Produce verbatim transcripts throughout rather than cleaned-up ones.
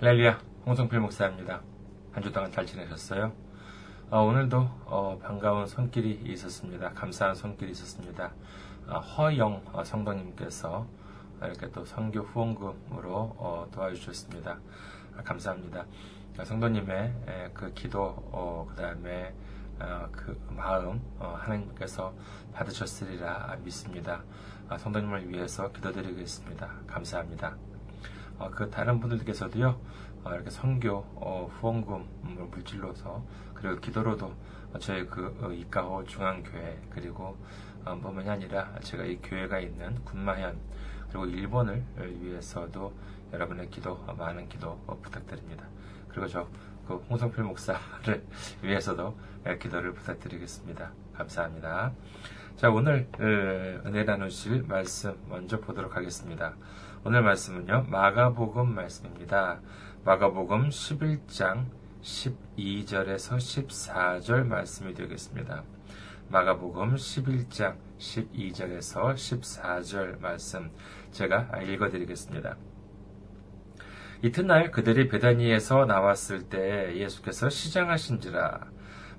할렐루야, 홍성필 목사입니다. 한 주 동안 잘 지내셨어요? 어, 오늘도 어, 반가운 손길이 있었습니다. 감사한 손길이 있었습니다. 어, 허영 어, 성도님께서 이렇게 또 선교 후원금으로 어, 도와주셨습니다. 아, 감사합니다. 어, 성도님의 에, 그 기도, 어, 그 다음에 어, 그 마음 어, 하나님께서 받으셨으리라 믿습니다. 아, 성도님을 위해서 기도드리겠습니다. 감사합니다. 어, 그 다른 분들께서도요, 어, 이렇게 선교 어, 후원금을 물질로서, 그리고 기도로도 저희 그 어, 이가호 중앙교회, 그리고 어, 뿐만이 아니라 제가 이 교회가 있는 군마현, 그리고 일본을 위해서도 여러분의 기도, 많은 기도 어, 부탁드립니다. 그리고 저 그 홍성필 목사를 위해서도 기도를 부탁드리겠습니다. 감사합니다. 자, 오늘 은혜 나누실 말씀 먼저 보도록 하겠습니다. 오늘 말씀은요, 마가복음 말씀입니다. 마가복음 십일 장 십이 절에서 십사 절 말씀이 되겠습니다. 마가복음 십일 장 십이 절에서 십사 절 말씀 제가 읽어드리겠습니다. 이튿날 그들이 베다니에서 나왔을 때 예수께서 시장하신지라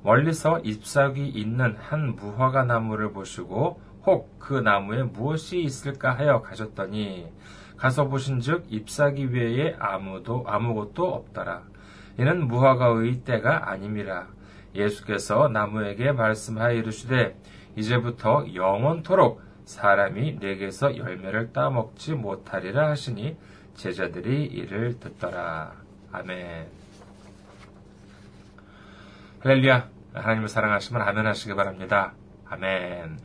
멀리서 잎사귀 있는 한 무화과 나무를 보시고 혹 그 나무에 무엇이 있을까 하여 가셨더니 가서 보신즉 잎사귀 외에 아무도 아무것도 없더라. 이는 무화과의 때가 아님이라. 예수께서 나무에게 말씀하여 이르시되 이제부터 영원토록 사람이 내게서 열매를 따먹지 못하리라 하시니 제자들이 이를 듣더라. 아멘. 할렐루야. 하나님을 사랑하시면 아멘 하시기 바랍니다. 아멘.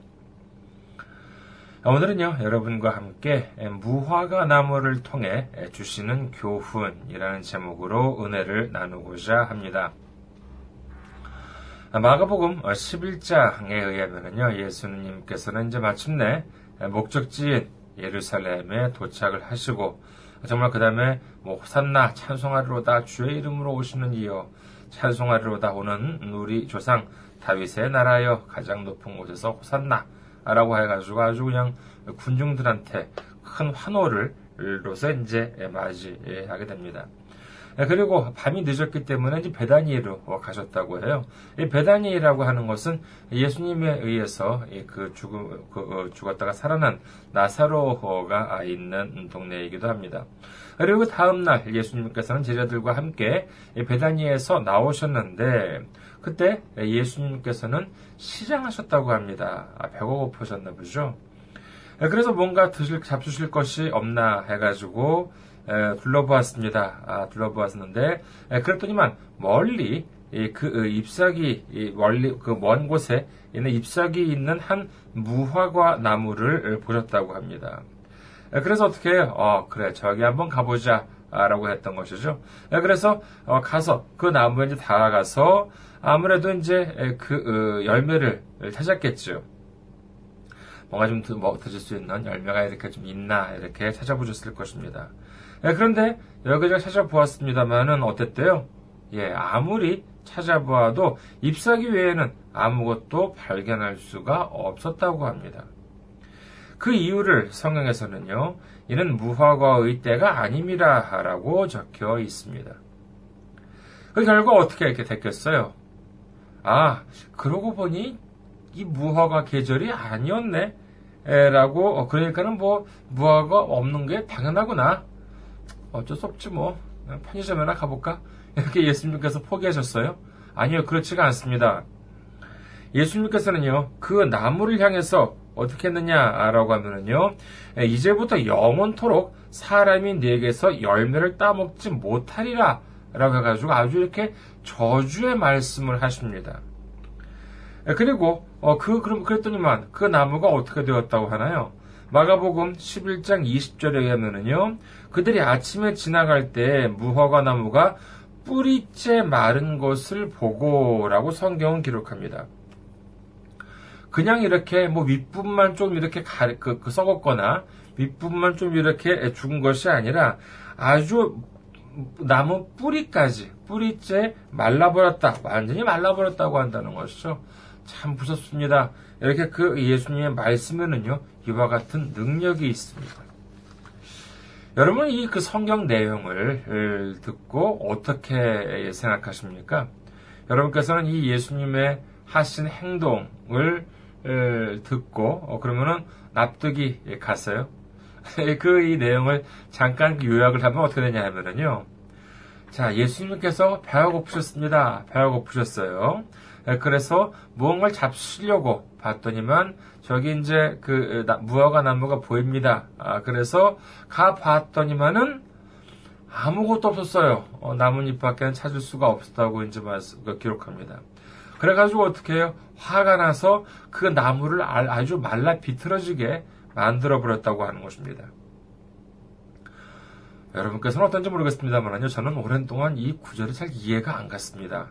오늘은요, 여러분과 함께 무화과 나무를 통해 주시는 교훈이라는 제목으로 은혜를 나누고자 합니다. 마가복음 십일 장에 의하면요, 예수님께서는 이제 마침내 목적지인 예루살렘에 도착을 하시고, 정말 그 다음에 뭐 호산나 찬송하리로다 주의 이름으로 오시는 이여 찬송하리로다 오는 우리 조상 다윗의 나라여 가장 높은 곳에서 호산나 라고 해가지고 아주 그냥 군중들한테 큰 환호를로서 이제 맞이하게 됩니다. 그리고 밤이 늦었기 때문에 이제 베다니로 가셨다고 해요. 이 베다니라고 하는 것은 예수님에 의해서 그 죽음, 그 죽었다가 살아난 나사로가 있는 동네이기도 합니다. 그리고 다음날 예수님께서는 제자들과 함께 베다니에서 나오셨는데, 그때 예수님께서는 시장하셨다고 합니다. 아, 배가 고프셨나 보죠. 그래서 뭔가 드실, 잡수실 것이 없나 해가지고 에, 둘러보았습니다. 아, 둘러보았는데, 에, 그랬더니만 멀리 이, 그 이, 잎사귀 이, 멀리 그 먼 곳에 있는 잎사귀 있는 한 무화과 나무를 보셨다고 합니다. 에, 그래서 어떻게 어 그래 저기 한번 가보자. 라고 했던 것이죠. 그래서 가서 그 나무에 이제 다가가서 아무래도 이제 그 열매를 찾았겠죠. 뭔가 좀 뭐 드실 수 있는 열매가 이렇게 좀 있나 이렇게 찾아보셨을 것입니다. 그런데 여기저기 찾아보았습니다만은 어땠대요? 예, 아무리 찾아보아도 잎사귀 외에는 아무것도 발견할 수가 없었다고 합니다. 그 이유를 성경에서는요, 이는 무화과의 때가 아님이라 라고 적혀 있습니다. 그 결과 어떻게 이렇게 됐겠어요? 아, 그러고 보니 이 무화과 계절이 아니었네 에, 라고, 그러니까는 뭐 무화과 없는 게 당연하구나, 어쩔 수 없지 뭐 편의점에나 가볼까, 이렇게 예수님께서 포기하셨어요? 아니요, 그렇지가 않습니다. 예수님께서는요, 그 나무를 향해서 어떻게 했느냐라고 하면은요, 이제부터 영원토록 사람이 내게서 열매를 따먹지 못하리라 라고 해가지고 아주 이렇게 저주의 말씀을 하십니다. 그리고 어, 그 그럼 그랬더니만 그 나무가 어떻게 되었다고 하나요? 마가복음 십일 장 이십 절에 의하면은요, 그들이 아침에 지나갈 때 무화과 나무가 뿌리째 마른 것을 보고라고 성경은 기록합니다. 그냥 이렇게 뭐 윗부분만 좀 이렇게 가리, 그, 그 썩었거나 윗부분만 좀 이렇게 죽은 것이 아니라 아주 나무 뿌리까지 뿌리째 말라버렸다, 완전히 말라버렸다고 한다는 것이죠. 참 무섭습니다. 이렇게 그 예수님의 말씀에는요, 이와 같은 능력이 있습니다. 여러분 이 그 성경 내용을 듣고 어떻게 생각하십니까? 여러분께서는 이 예수님의 하신 행동을 듣고 그러면은 납득이 갔어요. 그 이 내용을 잠깐 요약을 하면 어떻게 되냐 하면은요. 자, 예수님께서 배가 고프셨습니다. 배가 고프셨어요. 그래서 무언가를 잡수려고 봤더니만 저기 이제 그 무화과 나무가 보입니다. 아, 그래서 가 봤더니만은 아무것도 없었어요. 어, 나뭇잎 밖에는 찾을 수가 없었다고 이제 기록합니다. 그래가지고 어떻게 해요? 화가 나서 그 나무를 아주 말라 비틀어지게 만들어버렸다고 하는 것입니다. 여러분께서는 어떤지 모르겠습니다만요. 저는 오랜동안 이 구절이 잘 이해가 안 갔습니다.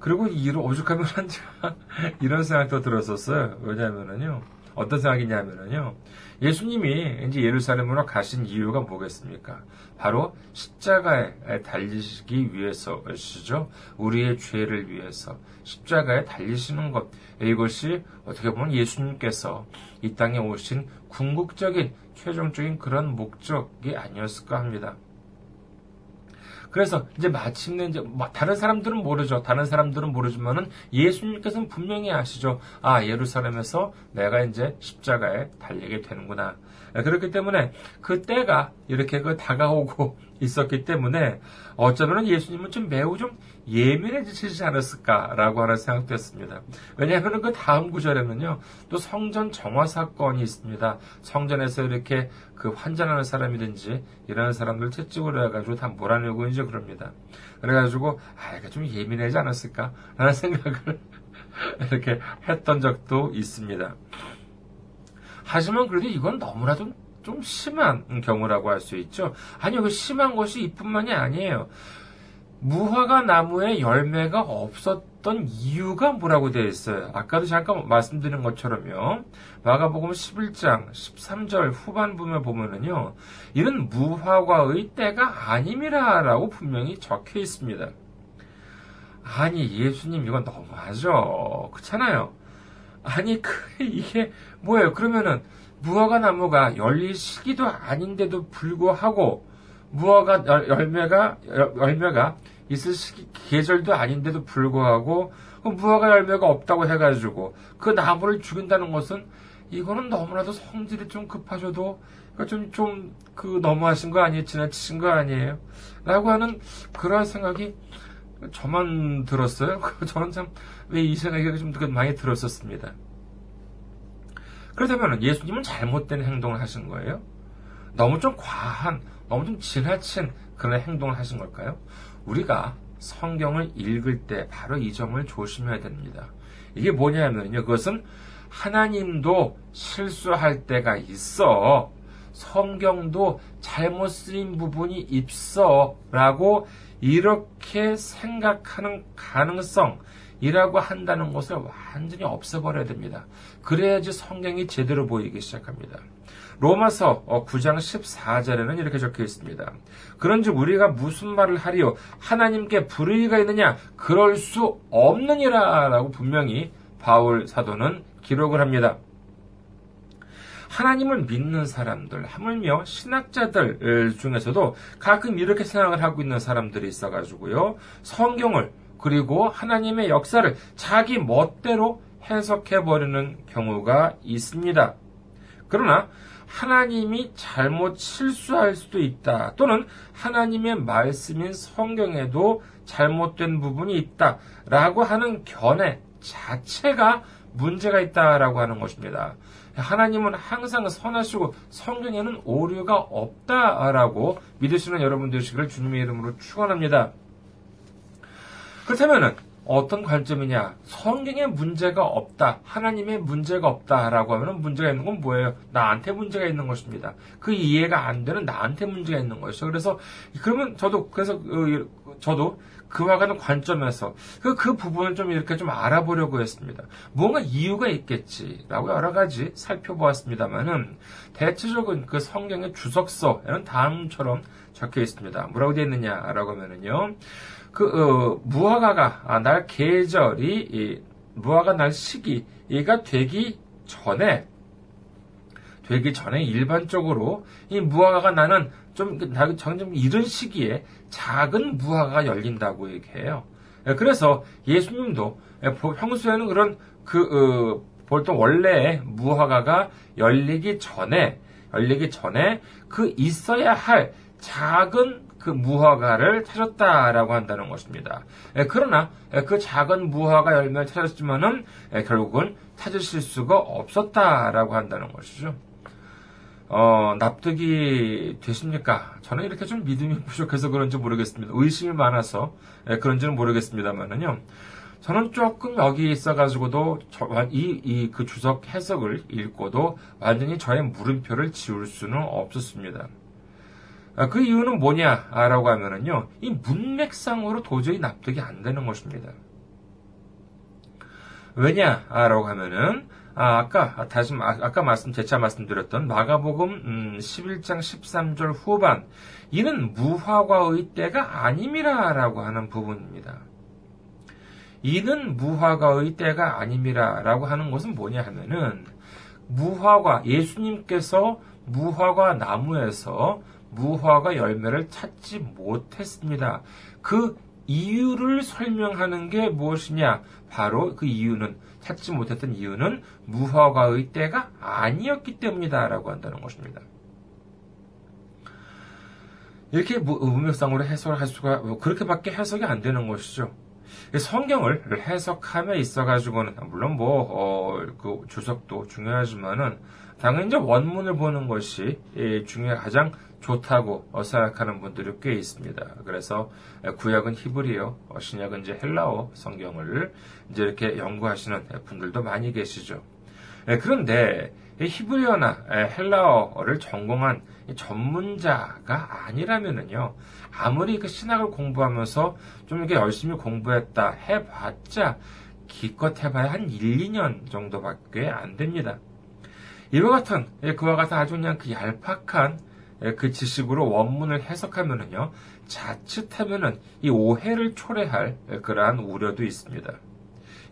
그리고 이로 오죽하면 제가 이런 생각도 들었었어요. 왜냐면은요. 어떤 생각이냐면은요. 예수님이 이제 예루살렘으로 가신 이유가 뭐겠습니까? 바로 십자가에 달리시기 위해서시죠. 우리의 죄를 위해서 십자가에 달리시는 것. 이것이 어떻게 보면 예수님께서 이 땅에 오신 궁극적인 최종적인 그런 목적이 아니었을까 합니다. 그래서 이제 마침내 이제 다른 사람들은 모르죠. 다른 사람들은 모르지만은 예수님께서는 분명히 아시죠. 아, 예루살렘에서 내가 이제 십자가에 달리게 되는구나. 그렇기 때문에 그 때가 이렇게 그 다가오고 있었기 때문에 어쩌면 예수님은 좀 매우 좀 예민해지시지 않았을까라고 하는 생각도 했습니다. 왜냐하면 그 다음 구절에는요, 또 성전 정화 사건이 있습니다. 성전에서 이렇게 그 환전하는 사람이든지 이런 사람들 채찍으로 해가지고 다 몰아내고 이제 그럽니다. 그래가지고 아, 이게 좀 예민하지 않았을까라는 생각을 이렇게 했던 적도 있습니다. 하지만 그래도 이건 너무나도 좀 심한 경우라고 할 수 있죠. 아니요, 그 심한 것이 이뿐만이 아니에요. 무화과 나무에 열매가 없었던 이유가 뭐라고 되어 있어요? 아까도 잠깐 말씀드린 것처럼요. 마가복음 십일 장 십삼 절 후반부에 보면은요. 이는 무화과의 때가 아님이라라고 분명히 적혀 있습니다. 아니, 예수님 이건 너무하죠. 그렇잖아요. 아니, 그 이게 뭐예요? 그러면은 무화과 나무가 열릴 시기도 아닌데도 불구하고 무화과 열매가 열매가 있을 시기 계절도 아닌데도 불구하고 그 무화과 열매가 없다고 해가지고 그 나무를 죽인다는 것은 이거는 너무나도 성질이 좀 급하셔도 좀 좀 그 너무하신 거 아니에요? 지나치신 거 아니에요? 라고 하는 그런 생각이 저만 들었어요. 저는 참 왜 이 생각이 좀 많이 들었었습니다. 그렇다면 예수님은 잘못된 행동을 하신 거예요? 너무 좀 과한, 너무 좀 지나친 그런 행동을 하신 걸까요? 우리가 성경을 읽을 때 바로 이 점을 조심해야 됩니다. 이게 뭐냐면요. 그것은 하나님도 실수할 때가 있어. 성경도 잘못 쓰인 부분이 있어. 라고 이렇게 생각하는 가능성, 이라고 한다는 것을 완전히 없애버려야 됩니다. 그래야지 성경이 제대로 보이기 시작합니다. 로마서 구 장 십사 절에는 이렇게 적혀 있습니다. 그런즉 우리가 무슨 말을 하리요? 하나님께 불의가 있느냐? 그럴 수 없느니라 라고 분명히 바울 사도는 기록을 합니다. 하나님을 믿는 사람들, 하물며 신학자들 중에서도 가끔 이렇게 생각을 하고 있는 사람들이 있어가지고요. 성경을 그리고 하나님의 역사를 자기 멋대로 해석해버리는 경우가 있습니다. 그러나 하나님이 잘못 실수할 수도 있다. 또는 하나님의 말씀인 성경에도 잘못된 부분이 있다. 라고 하는 견해 자체가 문제가 있다라고 하는 것입니다. 하나님은 항상 선하시고 성경에는 오류가 없다라고 믿으시는 여러분 되시기를 주님의 이름으로 축원합니다. 그렇다면 어떤 관점이냐? 성경에 문제가 없다, 하나님의 문제가 없다라고 하면 문제가 있는 건 뭐예요? 나한테 문제가 있는 것입니다. 그 이해가 안 되는 나한테 문제가 있는 것이죠. 그래서 그러면 저도 그래서 저도 그와 같은 관점에서 그, 그 부분을 좀 이렇게 좀 알아보려고 했습니다. 뭔가 이유가 있겠지라고 여러 가지 살펴보았습니다만은 대체적인 그 성경의 주석서에는 다음처럼 적혀 있습니다. 뭐라고 되어 있느냐라고 하면은요. 그, 어, 무화과가, 아, 날 계절이, 이, 무화과 날 시기가 되기 전에, 되기 전에 일반적으로 이 무화과가 나는 좀 점점 이른 시기에 작은 무화과가 열린다고 얘기해요. 그래서 예수님도 평소에는 그런 그 어, 보통 원래 무화과가 열리기 전에 열리기 전에 그 있어야 할 작은 그 무화과를 찾았다라고 한다는 것입니다. 그러나 그 작은 무화과 열매를 찾았지만은 결국은 찾으실 수가 없었다라고 한다는 것이죠. 어, 납득이 되십니까? 저는 이렇게 좀 믿음이 부족해서 그런지 모르겠습니다. 의심이 많아서 그런지는 모르겠습니다만은요. 저는 조금 여기 있어가지고도 이, 이 그 주석 해석을 읽고도 완전히 저의 물음표를 지울 수는 없었습니다. 그 이유는 뭐냐라고 하면은요, 이 문맥상으로 도저히 납득이 안 되는 것입니다. 왜냐라고 하면은, 아, 아까, 다시, 아, 아까 말씀, 재차 말씀드렸던 마가복음 음, 십일 장 십삼 절 후반, 이는 무화과의 때가 아님이라라고 하는 부분입니다. 이는 무화과의 때가 아님이라라고 하는 것은 뭐냐 하면은, 무화과, 예수님께서 무화과 나무에서 무화과 열매를 찾지 못했습니다. 그 이유를 설명하는 게 무엇이냐? 바로 그 이유는, 찾지 못했던 이유는 무화과의 때가 아니었기 때문이다라고 한다는 것입니다. 이렇게 음역상으로 해석을 할 수가, 그렇게밖에 해석이 안 되는 것이죠. 성경을 해석함에 있어가지고는, 물론 뭐, 어, 그 주석도 중요하지만은, 당연히 이제 원문을 보는 것이 중요해, 가장 좋다고 생각하는 분들이 꽤 있습니다. 그래서 구약은 히브리어, 신약은 이제 헬라어 성경을 이제 이렇게 연구하시는 분들도 많이 계시죠. 그런데 히브리어나 헬라어를 전공한 전문자가 아니라면은요, 아무리 그 신학을 공부하면서 좀 이렇게 열심히 공부했다 해봤자 기껏 해봐야 한 일, 이 년 정도밖에 안 됩니다. 이와 같은, 그와 같은 아주 그냥 그 얄팍한 그 지식으로 원문을 해석하면은요, 자칫하면은 이 오해를 초래할 그러한 우려도 있습니다.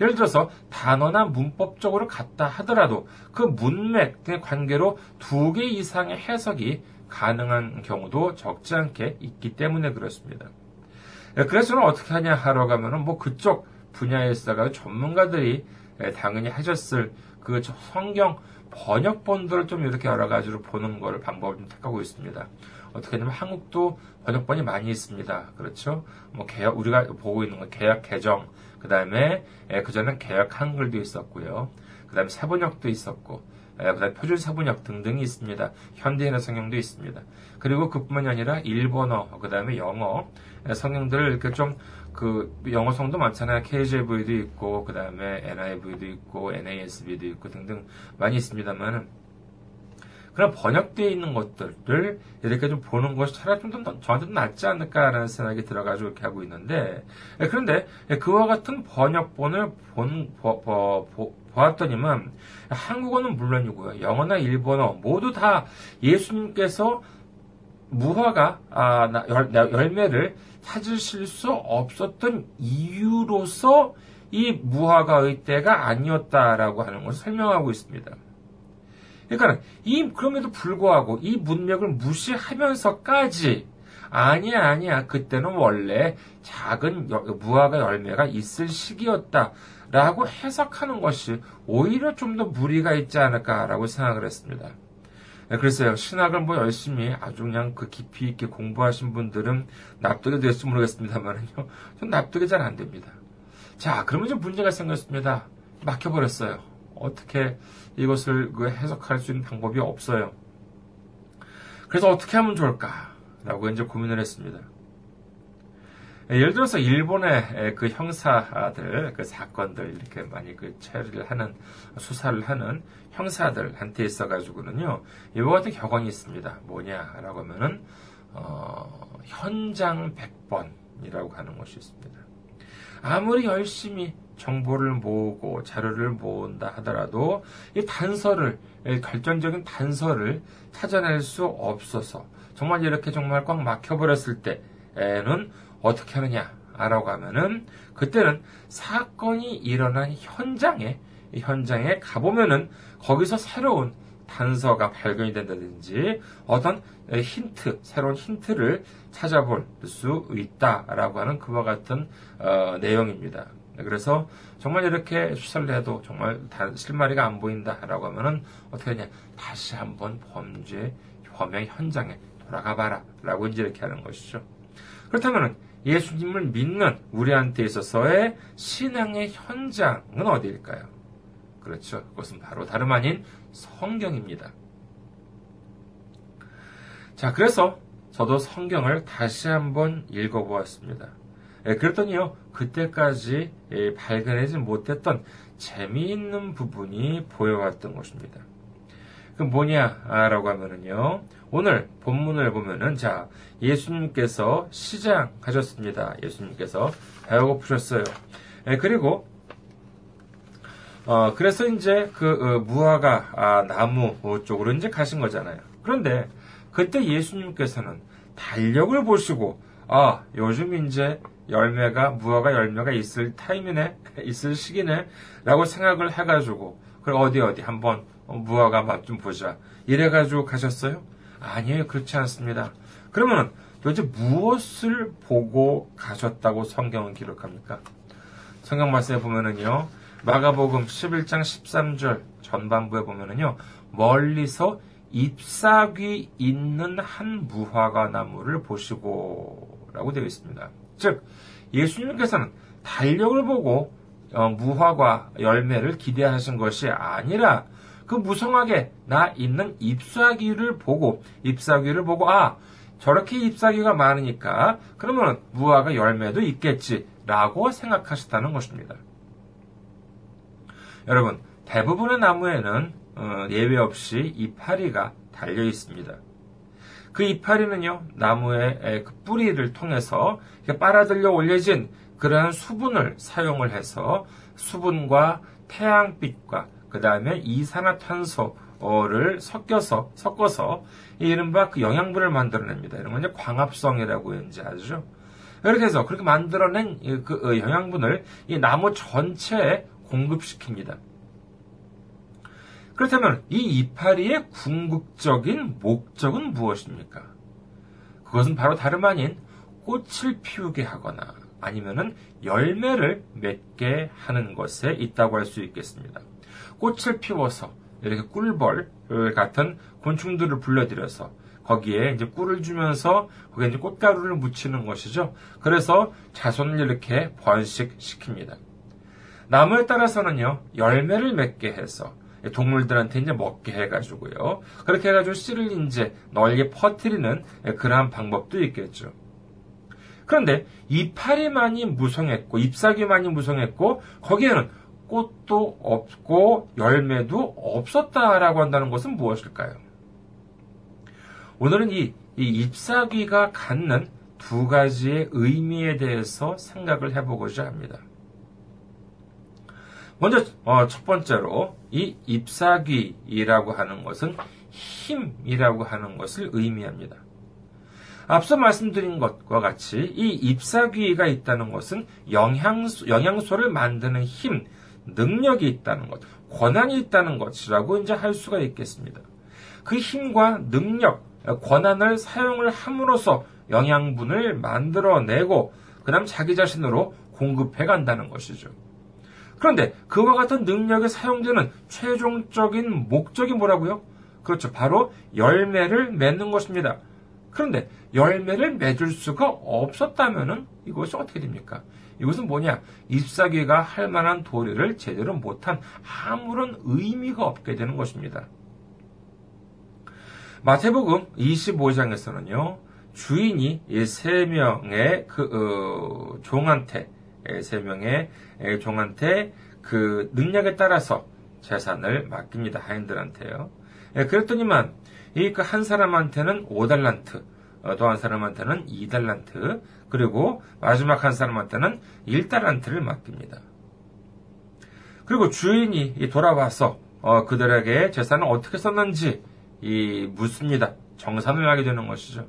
예를 들어서 단어나 문법적으로 같다 하더라도 그 문맥 등의 관계로 두 개 이상의 해석이 가능한 경우도 적지 않게 있기 때문에 그렇습니다. 그래서 저는 어떻게 하냐 하러 가면은 뭐 그쪽 분야에 있어서 전문가들이 당연히 하셨을 그 성경 번역본들을 좀 이렇게 여러 가지로 보는 걸 방법을 좀 택하고 있습니다. 어떻게 하냐면 한국도 번역본이 많이 있습니다. 그렇죠? 뭐 개역, 우리가 보고 있는 건 개역 개정, 그 다음에 그전엔 개역 한글도 있었고요. 그 다음에 새번역도 있었고, 그 다음에 표준 새번역 등등이 있습니다. 현대인의 성경도 있습니다. 그리고 그뿐만이 아니라 일본어, 그 다음에 영어 성경들을 이렇게 좀 그 영어성도 많잖아요. 케이제이브이도 있고, 그 다음에 엔아이브이도 있고, 엔에이에스비도 있고 등등 많이 있습니다만, 그런 번역되어 있는 것들을 이렇게 좀 보는 것이 차라리 좀 더 저한테 낫지 않을까라는 생각이 들어가지고 이렇게 하고 있는데, 그런데 그와 같은 번역본을 본, 보, 보, 보, 보았더니만 한국어는 물론이고요, 영어나 일본어 모두 다 예수님께서 무화과 아, 나, 열, 나, 열매를 찾으실 수 없었던 이유로서 이 무화과의 때가 아니었다라고 하는 것을 설명하고 있습니다. 그러니까 이 그럼에도 불구하고 이 문맥을 무시하면서까지 아니야 아니야 그때는 원래 작은 여, 무화과 열매가 있을 시기였다라고 해석하는 것이 오히려 좀 더 무리가 있지 않을까라고 생각을 했습니다. 글쎄요, 신학을 뭐 열심히 아주 그냥 그 깊이 있게 공부하신 분들은 납득이 될지 모르겠습니다만은요, 전 납득이 잘 안 됩니다. 자, 그러면 좀 문제가 생겼습니다. 막혀버렸어요. 어떻게 이것을 그 해석할 수 있는 방법이 없어요. 그래서 어떻게 하면 좋을까라고 이제 고민을 했습니다. 예를 들어서 일본의 그 형사들, 그 사건들 이렇게 많이 그 처리를 하는, 수사를 하는 형사들한테 있어가지고는요, 이와 같은 격언이 있습니다. 뭐냐라고 하면은, 어, 현장 백 번이라고 하는 것이 있습니다. 아무리 열심히 정보를 모으고 자료를 모은다 하더라도 이 단서를, 결정적인 단서를 찾아낼 수 없어서 정말 이렇게 정말 꽉 막혀버렸을 때에는 어떻게 하느냐라고 하면은, 그때는 사건이 일어난 현장에, 현장에 가보면은 거기서 새로운 단서가 발견이 된다든지 어떤 힌트, 새로운 힌트를 찾아볼 수 있다라고 하는 그와 같은 어, 내용입니다. 그래서 정말 이렇게 수사를 해도 정말 실마리가 안 보인다라고 하면은 어떻게 하냐, 다시 한번 범죄 범행 현장에 돌아가봐라 라고 이제 이렇게 하는 것이죠. 그렇다면은 예수님을 믿는 우리한테 있어서의 신앙의 현장은 어디일까요? 그렇죠. 그것은 바로 다름 아닌 성경입니다. 자, 그래서 저도 성경을 다시 한번 읽어보았습니다. 예, 그랬더니요, 그때까지 예, 발견하지 못했던 재미있는 부분이 보여왔던 것입니다. 그 뭐냐라고 하면은요, 오늘 본문을 보면은, 자, 예수님께서 시장하셨습니다. 예수님께서 배고프셨어요. 예, 그리고 어, 그래서 이제 그 어, 무화과 아, 나무 쪽으로 이제 가신 거잖아요. 그런데 그때 예수님께서는 달력을 보시고, 아, 요즘 이제 열매가, 무화과 열매가 있을 타이밍에, 있을 시기네, 라고 생각을 해가지고, 그럼 어디 어디 한번 무화과 맛 좀 보자, 이래가지고 가셨어요? 아니에요. 그렇지 않습니다. 그러면은 도대체 무엇을 보고 가셨다고 성경은 기록합니까? 성경 말씀에 보면은요, 마가복음 십일 장 십삼 절 전반부에 보면은요, 멀리서 잎사귀 있는 한 무화과 나무를 보시고 라고 되어 있습니다. 즉, 예수님께서는 달력을 보고 어, 무화과 열매를 기대하신 것이 아니라 그 무성하게 나 있는 잎사귀를 보고, 잎사귀를 보고, 아, 저렇게 잎사귀가 많으니까 그러면 무화과 열매도 있겠지라고 생각하셨다는 것입니다. 여러분, 대부분의 나무에는 어, 예외 없이 이파리가 달려 있습니다. 그 이파리는요, 나무의 그 뿌리를 통해서 빨아들여 올려진 그러한 수분을 사용을 해서 수분과 태양빛과 그 다음에 이산화탄소를 섞여서, 섞어서 이른바 그 영양분을 만들어냅니다. 이런 건 이제 광합성이라고 이제 하죠. 이렇게 해서 그렇게 만들어낸 그 영양분을 이 나무 전체에 공급시킵니다. 그렇다면 이 이파리의 궁극적인 목적은 무엇입니까? 그것은 바로 다름 아닌 꽃을 피우게 하거나 아니면은 열매를 맺게 하는 것에 있다고 할 수 있겠습니다. 꽃을 피워서 이렇게 꿀벌 같은 곤충들을 불러들여서 거기에 이제 꿀을 주면서 거기에 이제 꽃가루를 묻히는 것이죠. 그래서 자손을 이렇게 번식시킵니다. 나무에 따라서는요, 열매를 맺게 해서 동물들한테 이제 먹게 해가지고요. 그렇게 해가지고 씨를 이제 널리 퍼뜨리는 그러한 방법도 있겠죠. 그런데 이파리만이 무성했고, 잎사귀만이 무성했고, 거기에는 꽃도 없고, 열매도 없었다라고 한다는 것은 무엇일까요? 오늘은 이, 이 잎사귀가 갖는 두 가지의 의미에 대해서 생각을 해보고자 합니다. 먼저 어, 첫 번째로 이 잎사귀라고 하는 것은 힘이라고 하는 것을 의미합니다. 앞서 말씀드린 것과 같이 이 잎사귀가 있다는 것은 영양소, 영양소를 만드는 힘, 능력이 있다는 것, 권한이 있다는 것이라고 이제 할 수가 있겠습니다. 그 힘과 능력, 권한을 사용을 함으로써 영양분을 만들어내고 그다음 자기 자신으로 공급해간다는 것이죠. 그런데 그와 같은 능력에 사용되는 최종적인 목적이 뭐라고요? 그렇죠. 바로 열매를 맺는 것입니다. 그런데 열매를 맺을 수가 없었다면은 이것이 어떻게 됩니까? 이것은 뭐냐? 잎사귀가 할 만한 도리를 제대로 못한 아무런 의미가 없게 되는 것입니다. 마태복음 이십오 장에서는요, 주인이 세 명의 그 어, 종한테 세 명의 종한테 그 능력에 따라서 재산을 맡깁니다. 하인들한테요. 그랬더니만 이 그 한 사람한테는 오 달란트, 또 한 사람한테는 이 달란트, 그리고 마지막 한 사람한테는 일 달란트를 맡깁니다. 그리고 주인이 돌아와서 그들에게 재산을 어떻게 썼는지 이 묻습니다. 정산을 하게 되는 것이죠.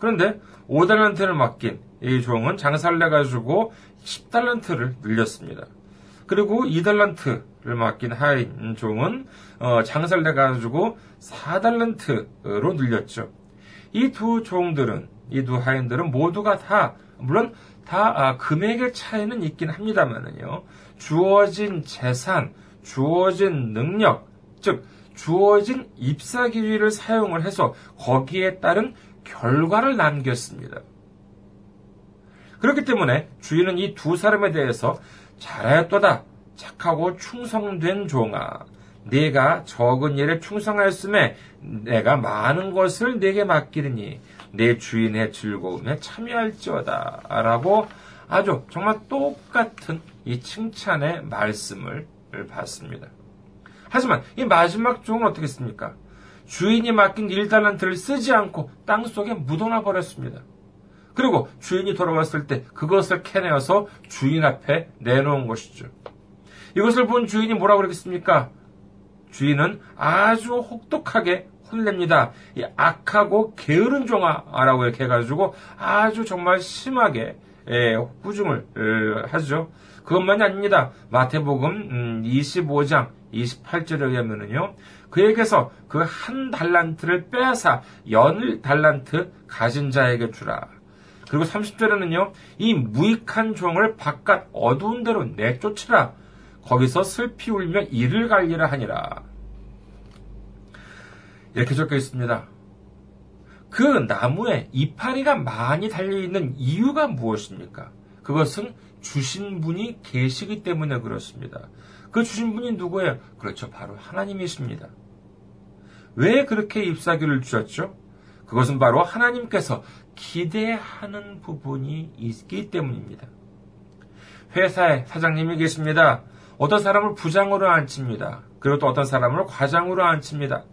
그런데 오 달란트를 맡긴 이 종은 장사를 해가지고 십 달란트를 늘렸습니다. 그리고 이 달란트를 맡긴 하인 종은 어, 장사를 내가지고 사 달란트로 늘렸죠. 이 두 종들은, 이 두 하인들은 모두가 다, 물론 다 아, 금액의 차이는 있긴 합니다만은요, 주어진 재산, 주어진 능력, 즉 주어진 입사 기회를 사용을 해서 거기에 따른 결과를 남겼습니다. 그렇기 때문에 주인은 이 두 사람에 대해서 잘하였도다, 착하고 충성된 종아, 네가 적은 일에 충성하였음에 내가 많은 것을 네게 맡기리니 내 주인의 즐거움에 참여할지어다 라고 아주 정말 똑같은 이 칭찬의 말씀을 받습니다. 하지만 이 마지막 종은 어떻게 했습니까? 주인이 맡긴 일 달란트를 쓰지 않고 땅속에 묻어놔 버렸습니다. 그리고 주인이 돌아왔을 때 그것을 캐내어서 주인 앞에 내놓은 것이죠. 이것을 본 주인이 뭐라고 그러겠습니까? 주인은 아주 혹독하게 혼냅니다. 이 악하고 게으른 종아라고 이렇게 해가지고 아주 정말 심하게 꾸중을 하죠. 그것만이 아닙니다. 마태복음 이십오 장 이십팔 절에 의하면은요, 그에게서 그 한 달란트를 빼앗아 열 달란트 가진 자에게 주라. 그리고 삼십 절에는요, 이 무익한 종을 바깥 어두운 데로 내쫓으라. 거기서 슬피 울며 이를 갈리라 하니라. 이렇게 적혀 있습니다. 그 나무에 이파리가 많이 달려있는 이유가 무엇입니까? 그것은 주신 분이 계시기 때문에 그렇습니다. 그 주신 분이 누구예요? 그렇죠. 바로 하나님이십니다. 왜 그렇게 잎사귀를 주셨죠? 그것은 바로 하나님께서 기대하는 부분이 있기 때문입니다. 회사에 사장님이 계십니다. 어떤 사람을 부장으로 앉힙니다. 그리고 또 어떤 사람을 과장으로 앉힙니다.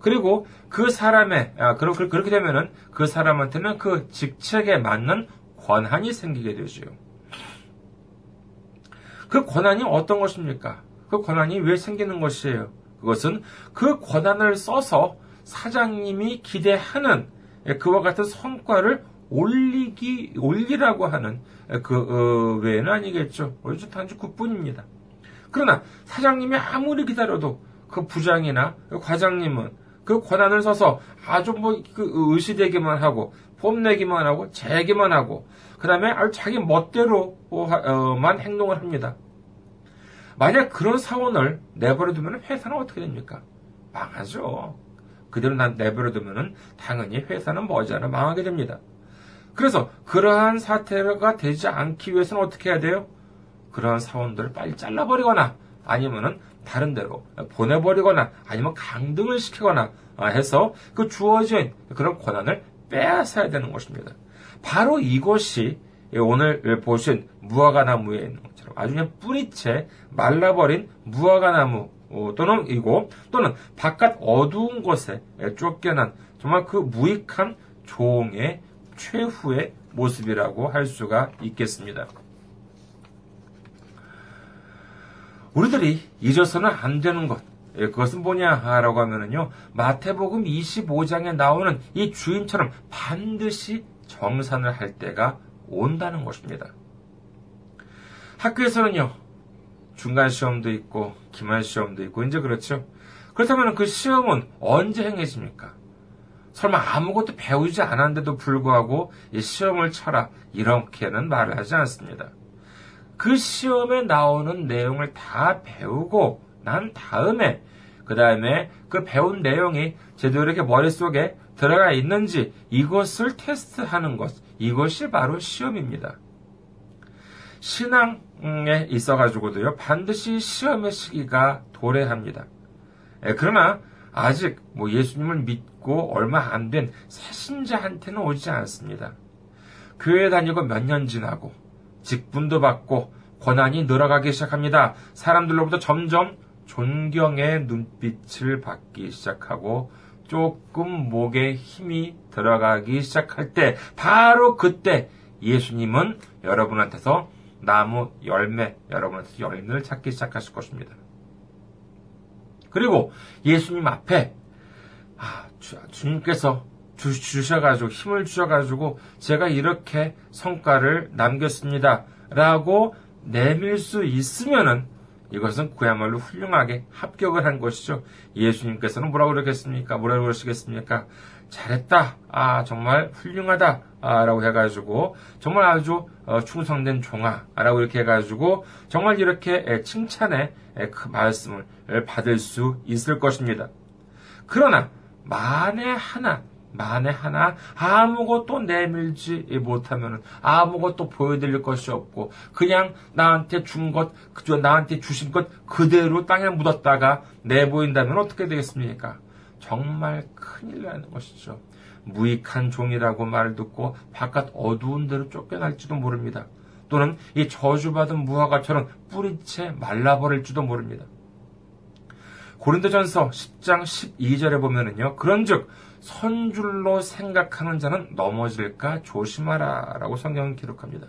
그리고 그 사람의, 아, 그렇게, 그렇게 되면은 그 사람한테는 그 직책에 맞는 권한이 생기게 되죠. 그 권한이 어떤 것입니까? 그 권한이 왜 생기는 것이에요? 그것은 그 권한을 써서 사장님이 기대하는 그와 같은 성과를 올리기, 올리라고 하는 그, 어, 외에는 아니겠죠. 단지 그뿐입니다. 그러나 사장님이 아무리 기다려도 그 부장이나 과장님은 그 권한을 써서 아주 뭐 그 의시되기만 하고 뽐내기만 하고 재기만 하고 그 다음에 아주 자기 멋대로만 행동을 합니다. 만약 그런 사원을 내버려두면 회사는 어떻게 됩니까? 망하죠. 그대로 난 내버려두면 당연히 회사는 머지않아 망하게 됩니다. 그래서 그러한 사태가 되지 않기 위해서는 어떻게 해야 돼요? 그러한 사원들을 빨리 잘라버리거나 아니면은 다른 데로 보내버리거나 아니면 강등을 시키거나 해서 그 주어진 그런 권한을 빼앗아야 되는 것입니다. 바로 이것이 오늘 보신 무화과나무에 있는 것처럼 아주 그냥 뿌리채 말라버린 무화과나무 또는 이고 또는 바깥 어두운 곳에 쫓겨난 정말 그 무익한 종의 최후의 모습이라고 할 수가 있겠습니다. 우리들이 잊어서는 안 되는 것, 그것은 뭐냐라고 하면은요, 마태복음 이십오 장에 나오는 이 주인처럼 반드시 정산을 할 때가 온다는 것입니다. 학교에서는요, 중간 시험도 있고 기말 시험도 있고 이제 그렇죠. 그렇다면 그 시험은 언제 행해집니까? 설마 아무것도 배우지 않았는데도 불구하고 이 시험을 쳐라 이렇게는 말을 하지 않습니다. 그 시험에 나오는 내용을 다 배우고 난 다음에 그 다음에 그 배운 내용이 제대로 이렇게 머릿속에 들어가 있는지 이것을 테스트하는 것, 이것이 바로 시험입니다. 신앙에 있어가지고도요, 반드시 시험의 시기가 도래합니다. 그러나 아직 뭐 예수님을 믿고 얼마 안 된 새신자한테는 오지 않습니다. 교회 다니고 몇 년 지나고 직분도 받고 권한이 늘어가기 시작합니다. 사람들로부터 점점 존경의 눈빛을 받기 시작하고 조금 목에 힘이 들어가기 시작할 때, 바로 그때 예수님은 여러분한테서 나무 열매, 여러분한테서 열매를 찾기 시작하실 것입니다. 그리고 예수님 앞에 아, 주, 주님께서 주셔가지고, 힘을 주셔가지고, 제가 이렇게 성과를 남겼습니다 라고 내밀 수 있으면은, 이것은 그야말로 훌륭하게 합격을 한 것이죠. 예수님께서는 뭐라고 그러겠습니까? 뭐라고 그러시겠습니까? 잘했다. 아, 정말 훌륭하다. 아, 라고 해가지고, 정말 아주 충성된 종아. 라고 이렇게 해가지고, 정말 이렇게 칭찬의 그 말씀을 받을 수 있을 것입니다. 그러나, 만에 하나, 만에 하나 아무것도 내밀지 못하면 아무것도 보여드릴 것이 없고 그냥 나한테 준 것, 나한테 주신 것 그대로 땅에 묻었다가 내보인다면 어떻게 되겠습니까? 정말 큰일 나는 것이죠. 무익한 종이라고 말을 듣고 바깥 어두운 데로 쫓겨날지도 모릅니다. 또는 이 저주받은 무화과처럼 뿌리채 말라버릴지도 모릅니다. 고린도전서 십 장 십이 절에 보면은요. 그런즉 선줄로 생각하는 자는 넘어질까 조심하라 라고 성경은 기록합니다.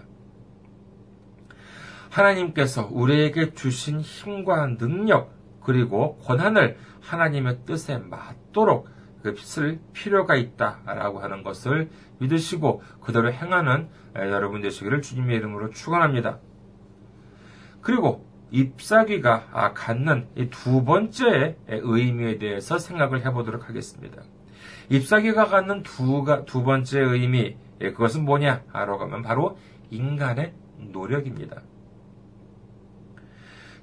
하나님께서 우리에게 주신 힘과 능력 그리고 권한을 하나님의 뜻에 맞도록 쓸 필요가 있다라고 하는 것을 믿으시고 그대로 행하는 여러분 되시기를 주님의 이름으로 축원합니다. 그리고 잎사귀가 갖는 이 두 번째 의미에 대해서 생각을 해보도록 하겠습니다. 잎사귀가 갖는 두, 두 번째 의미, 그것은 뭐냐? 라고 하면 바로 인간의 노력입니다.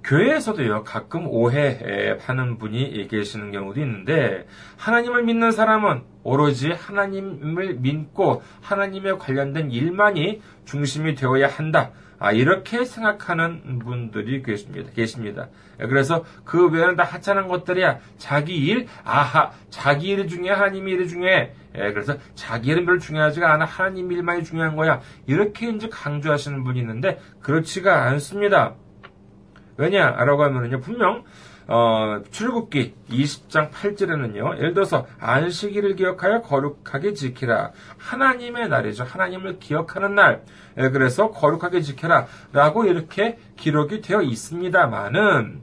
교회에서도요, 가끔 오해하는 분이 계시는 경우도 있는데, 하나님을 믿는 사람은 오로지 하나님을 믿고 하나님에 관련된 일만이 중심이 되어야 한다. 아, 이렇게 생각하는 분들이 계십니다. 계십니다. 그래서 그 외에는 다 하찮은 것들이야. 자기 일, 아하, 자기 일이 중요해, 하나님 일이 중요해. 예, 그래서 자기 일은 별로 중요하지가 않아. 하나님 일만이 중요한 거야. 이렇게 이제 강조하시는 분이 있는데, 그렇지가 않습니다. 왜냐? 라고 하면은요, 분명, 어, 출애굽기 이십 장 팔 절에는요, 예를 들어서, 안식일을 기억하여 거룩하게 지키라. 하나님의 날이죠. 하나님을 기억하는 날. 예, 그래서 거룩하게 지켜라. 라고 이렇게 기록이 되어 있습니다만은,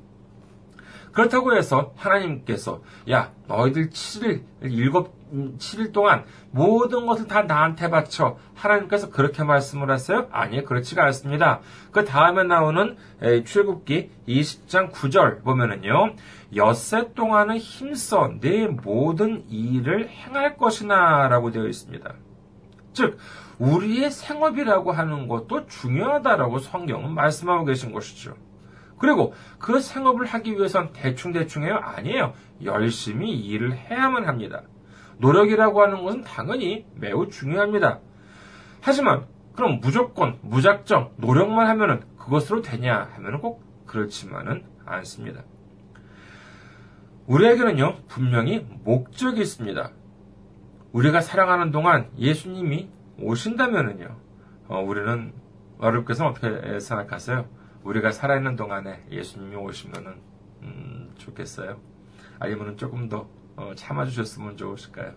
그렇다고 해서 하나님께서, 야, 너희들 칠 일, 칠 일 동안 모든 것을 다 나한테 바쳐. 하나님께서 그렇게 말씀을 하세요? 아니, 그렇지가 않습니다. 그 다음에 나오는 출애굽기 이십 장 구 절 보면은요, 엿새 동안은 힘써 내 모든 일을 행할 것이나 라고 되어 있습니다. 즉, 우리의 생업이라고 하는 것도 중요하다라고 성경은 말씀하고 계신 것이죠. 그리고 그 생업을 하기 위해선 대충대충 해요? 아니에요. 열심히 일을 해야만 합니다. 노력이라고 하는 것은 당연히 매우 중요합니다. 하지만 그럼 무조건 무작정 노력만 하면은 그것으로 되냐 하면은 꼭 그렇지만은 않습니다. 우리에게는요 분명히 목적이 있습니다. 우리가 살아가는 동안 예수님이 오신다면은요 어, 우리는 여러분께서는 어떻게 생각하세요? 우리가 살아있는 동안에 예수님이 오시면은, 음, 좋겠어요? 아니면은 조금 더, 어, 참아주셨으면 좋으실까요?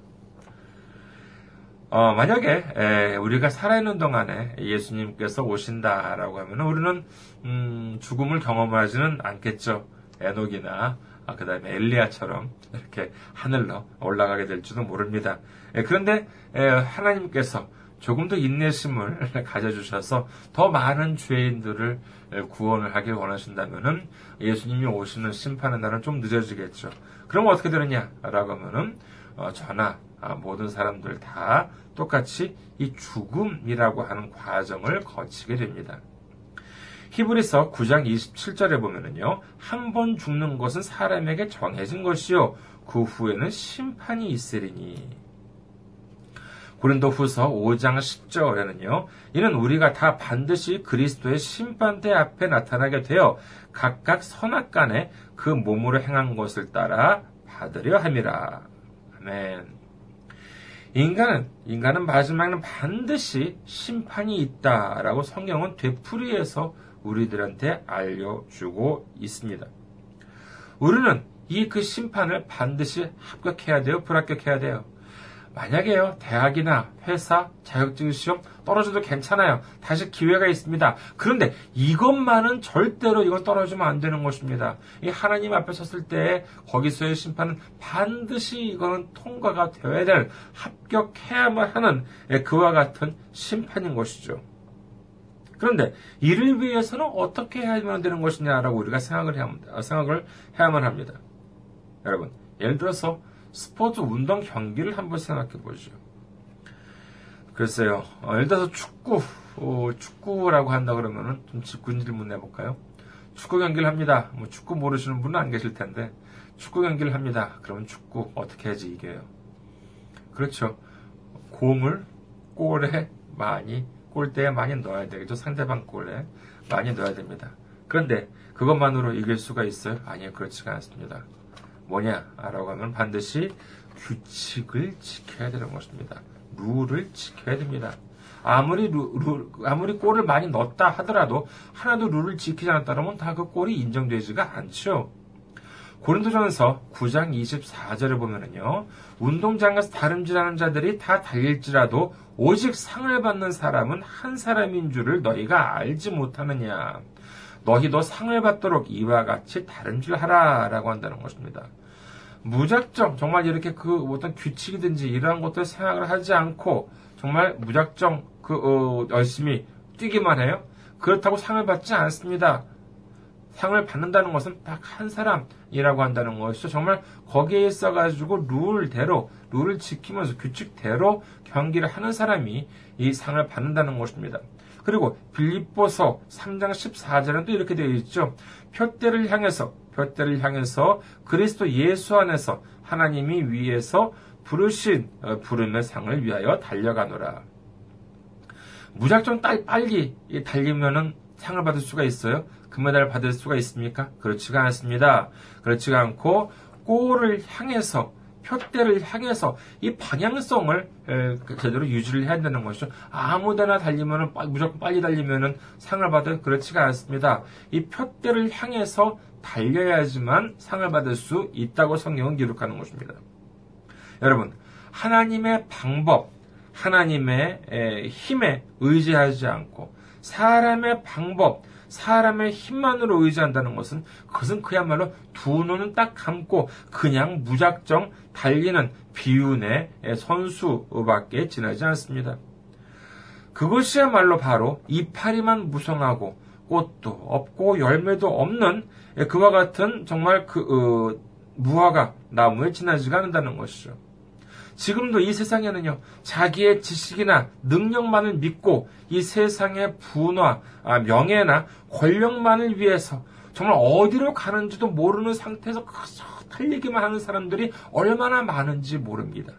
어, 만약에, 에, 우리가 살아있는 동안에 예수님께서 오신다라고 하면은 우리는, 음, 죽음을 경험하지는 않겠죠. 에녹이나, 아, 그 다음에 엘리야처럼 이렇게 하늘로 올라가게 될지도 모릅니다. 에, 그런데, 에, 하나님께서 조금 더 인내심을 가져주셔서 더 많은 죄인들을 구원을 하길 원하신다면은 예수님이 오시는 심판의 날은 좀 늦어지겠죠. 그럼 어떻게 되느냐라고 하면은 어, 저나 아, 모든 사람들 다 똑같이 이 죽음이라고 하는 과정을 거치게 됩니다. 히브리서 구 장 이십칠 절에 보면은요, 한 번 죽는 것은 사람에게 정해진 것이요, 그 후에는 심판이 있으리니. 고린도후서 오 장 십 절에는요. 이는 우리가 다 반드시 그리스도의 심판대 앞에 나타나게 되어 각각 선악 간에 그 몸으로 행한 것을 따라 받으려 함이라. 아멘. 인간은 인간은 마지막에는 반드시 심판이 있다라고 성경은 되풀이해서 우리들한테 알려주고 있습니다. 우리는 이 그 심판을 반드시 합격해야 돼요? 불합격해야 돼요? 만약에요, 대학이나 회사, 자격증 시험 떨어져도 괜찮아요. 다시 기회가 있습니다. 그런데 이것만은 절대로 이건 떨어지면 안 되는 것입니다. 이 하나님 앞에 섰을 때 거기서의 심판은 반드시 이거는 통과가 되어야 될, 합격해야만 하는 그와 같은 심판인 것이죠. 그런데 이를 위해서는 어떻게 해야만 되는 것이냐라고 우리가 생각을, 해야, 생각을 해야만 합니다. 여러분, 예를 들어서 스포츠 운동 경기를 한번 생각해 보죠. 글쎄요, 어, 예를 들어서 축구, 어, 축구라고 한다 그러면은 좀 군질문 해볼까요? 축구 경기를 합니다. 뭐 축구 모르시는 분은 안 계실 텐데, 축구 경기를 합니다. 그러면 축구 어떻게 해야지 이겨요? 그렇죠. 공을 골에 많이, 골대에 많이 넣어야 되겠죠. 상대방 골에 많이 넣어야 됩니다. 그런데 그것만으로 이길 수가 있어요? 아니요, 그렇지가 않습니다. 뭐냐라고 하면 반드시 규칙을 지켜야 되는 것입니다. 룰을 지켜야 됩니다. 아무리 룰, 룰, 아무리 골을 많이 넣었다 하더라도 하나도 룰을 지키지 않았다면 다 그 골이 인정되지가 않죠. 고린도전서 구 장 이십사 절을 보면은요, 운동장에서 다름질하는 자들이 다 달릴지라도 오직 상을 받는 사람은 한 사람인 줄을 너희가 알지 못하느냐. 너희도 상을 받도록 이와 같이 다름질하라 라고 한다는 것입니다. 무작정 정말 이렇게 그 어떤 규칙이든지 이러한 것들 생각을 하지 않고 정말 무작정 그 어, 열심히 뛰기만 해요. 그렇다고 상을 받지 않습니다. 상을 받는다는 것은 딱 한 사람이라고 한다는 것이죠. 정말 거기에 있어가지고 룰대로, 룰을 지키면서 규칙대로 경기를 하는 사람이 이 상을 받는다는 것입니다. 그리고 빌립보서 삼 장 십사 절에도 이렇게 되어 있죠. 표대를 향해서, 표대를 향해서 그리스도 예수 안에서 하나님이 위에서 부르신 부름의 상을 위하여 달려가노라. 무작정 빨리 달리면은 상을 받을 수가 있어요? 금메달을 받을 수가 있습니까? 그렇지가 않습니다. 그렇지가 않고 골을 향해서, 표대를 향해서 이 방향성을 제대로 유지를 해야 된다는 것이죠. 아무데나 달리면은 무조건 빨리 달리면은 상을 받을, 그렇지가 않습니다. 이 표대를 향해서 달려야지만 상을 받을 수 있다고 성경은 기록하는 것입니다. 여러분, 하나님의 방법, 하나님의 힘에 의지하지 않고 사람의 방법, 사람의 힘만으로 의지한다는 것은, 그것은 그야말로 두 눈은 딱 감고 그냥 무작정 달리는 비운의 선수밖에 지나지 않습니다. 그것이야말로 바로 이파리만 무성하고 꽃도 없고 열매도 없는 그와 같은 정말 그 어, 무화과 나무에 지나지가 않는다는 것이죠. 지금도 이 세상에는요, 자기의 지식이나 능력만을 믿고 이 세상의 부나 아, 명예나 권력만을 위해서 정말 어디로 가는지도 모르는 상태에서 그저 달리기만 하는 사람들이 얼마나 많은지 모릅니다.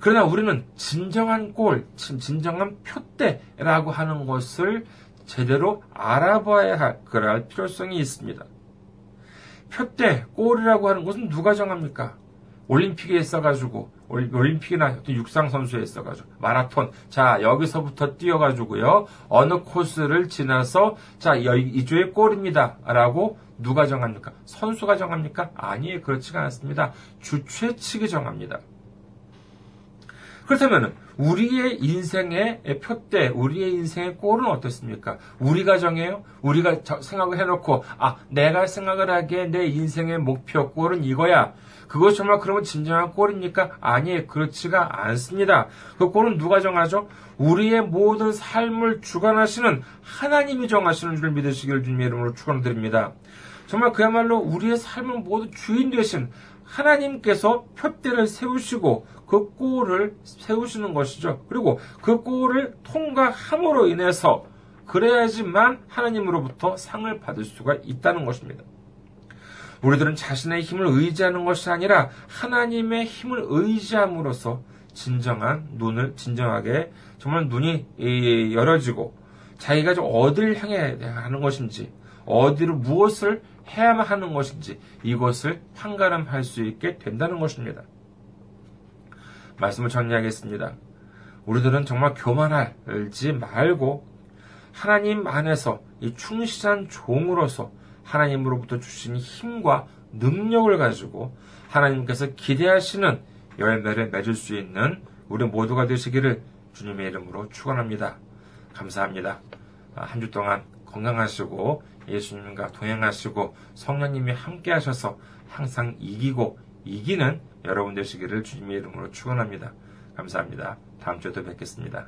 그러나 우리는 진정한 골, 진정한 표대라고 하는 것을 제대로 알아봐야 할, 그럴 필요성이 있습니다. 표대, 골이라고 하는 것은 누가 정합니까? 올림픽에 있어가지고, 올림픽이나 육상선수에 있어가지고, 마라톤. 자, 여기서부터 뛰어가지고요, 어느 코스를 지나서, 자, 이조의 골입니다. 라고 누가 정합니까? 선수가 정합니까? 아니에요. 그렇지가 않습니다. 주최 측이 정합니다. 그렇다면, 우리의 인생의 표대, 우리의 인생의 골은 어떻습니까? 우리가 정해요? 우리가 생각을 해놓고, 아, 내가 생각을 하기에 내 인생의 목표, 골은 이거야. 그것이 정말 그러면 진정한 골입니까? 아니에요. 그렇지가 않습니다. 그 골은 누가 정하죠? 우리의 모든 삶을 주관하시는 하나님이 정하시는 줄 믿으시기를 주님의 이름으로 축원드립니다. 정말 그야말로 우리의 삶을 모두 주인 되신 하나님께서 표대를 세우시고 그 골을 세우시는 것이죠. 그리고 그 골을 통과함으로 인해서 그래야지만 하나님으로부터 상을 받을 수가 있다는 것입니다. 우리들은 자신의 힘을 의지하는 것이 아니라 하나님의 힘을 의지함으로써 진정한 눈을, 진정하게 정말 눈이 열어지고 자기가 좀 어디를 향해 하는 것인지, 어디로 무엇을 해야만 하는 것인지 이것을 판가름할 수 있게 된다는 것입니다. 말씀을 정리하겠습니다. 우리들은 정말 교만하지 말고 하나님 안에서 이 충실한 종으로서 하나님으로부터 주신 힘과 능력을 가지고 하나님께서 기대하시는 열매를 맺을 수 있는 우리 모두가 되시기를 주님의 이름으로 축원합니다. 감사합니다. 한 주 동안 건강하시고 예수님과 동행하시고 성령님이 함께하셔서 항상 이기고 이기는 여러분 되시기를 주님의 이름으로 축원합니다. 감사합니다. 다음 주에도 뵙겠습니다.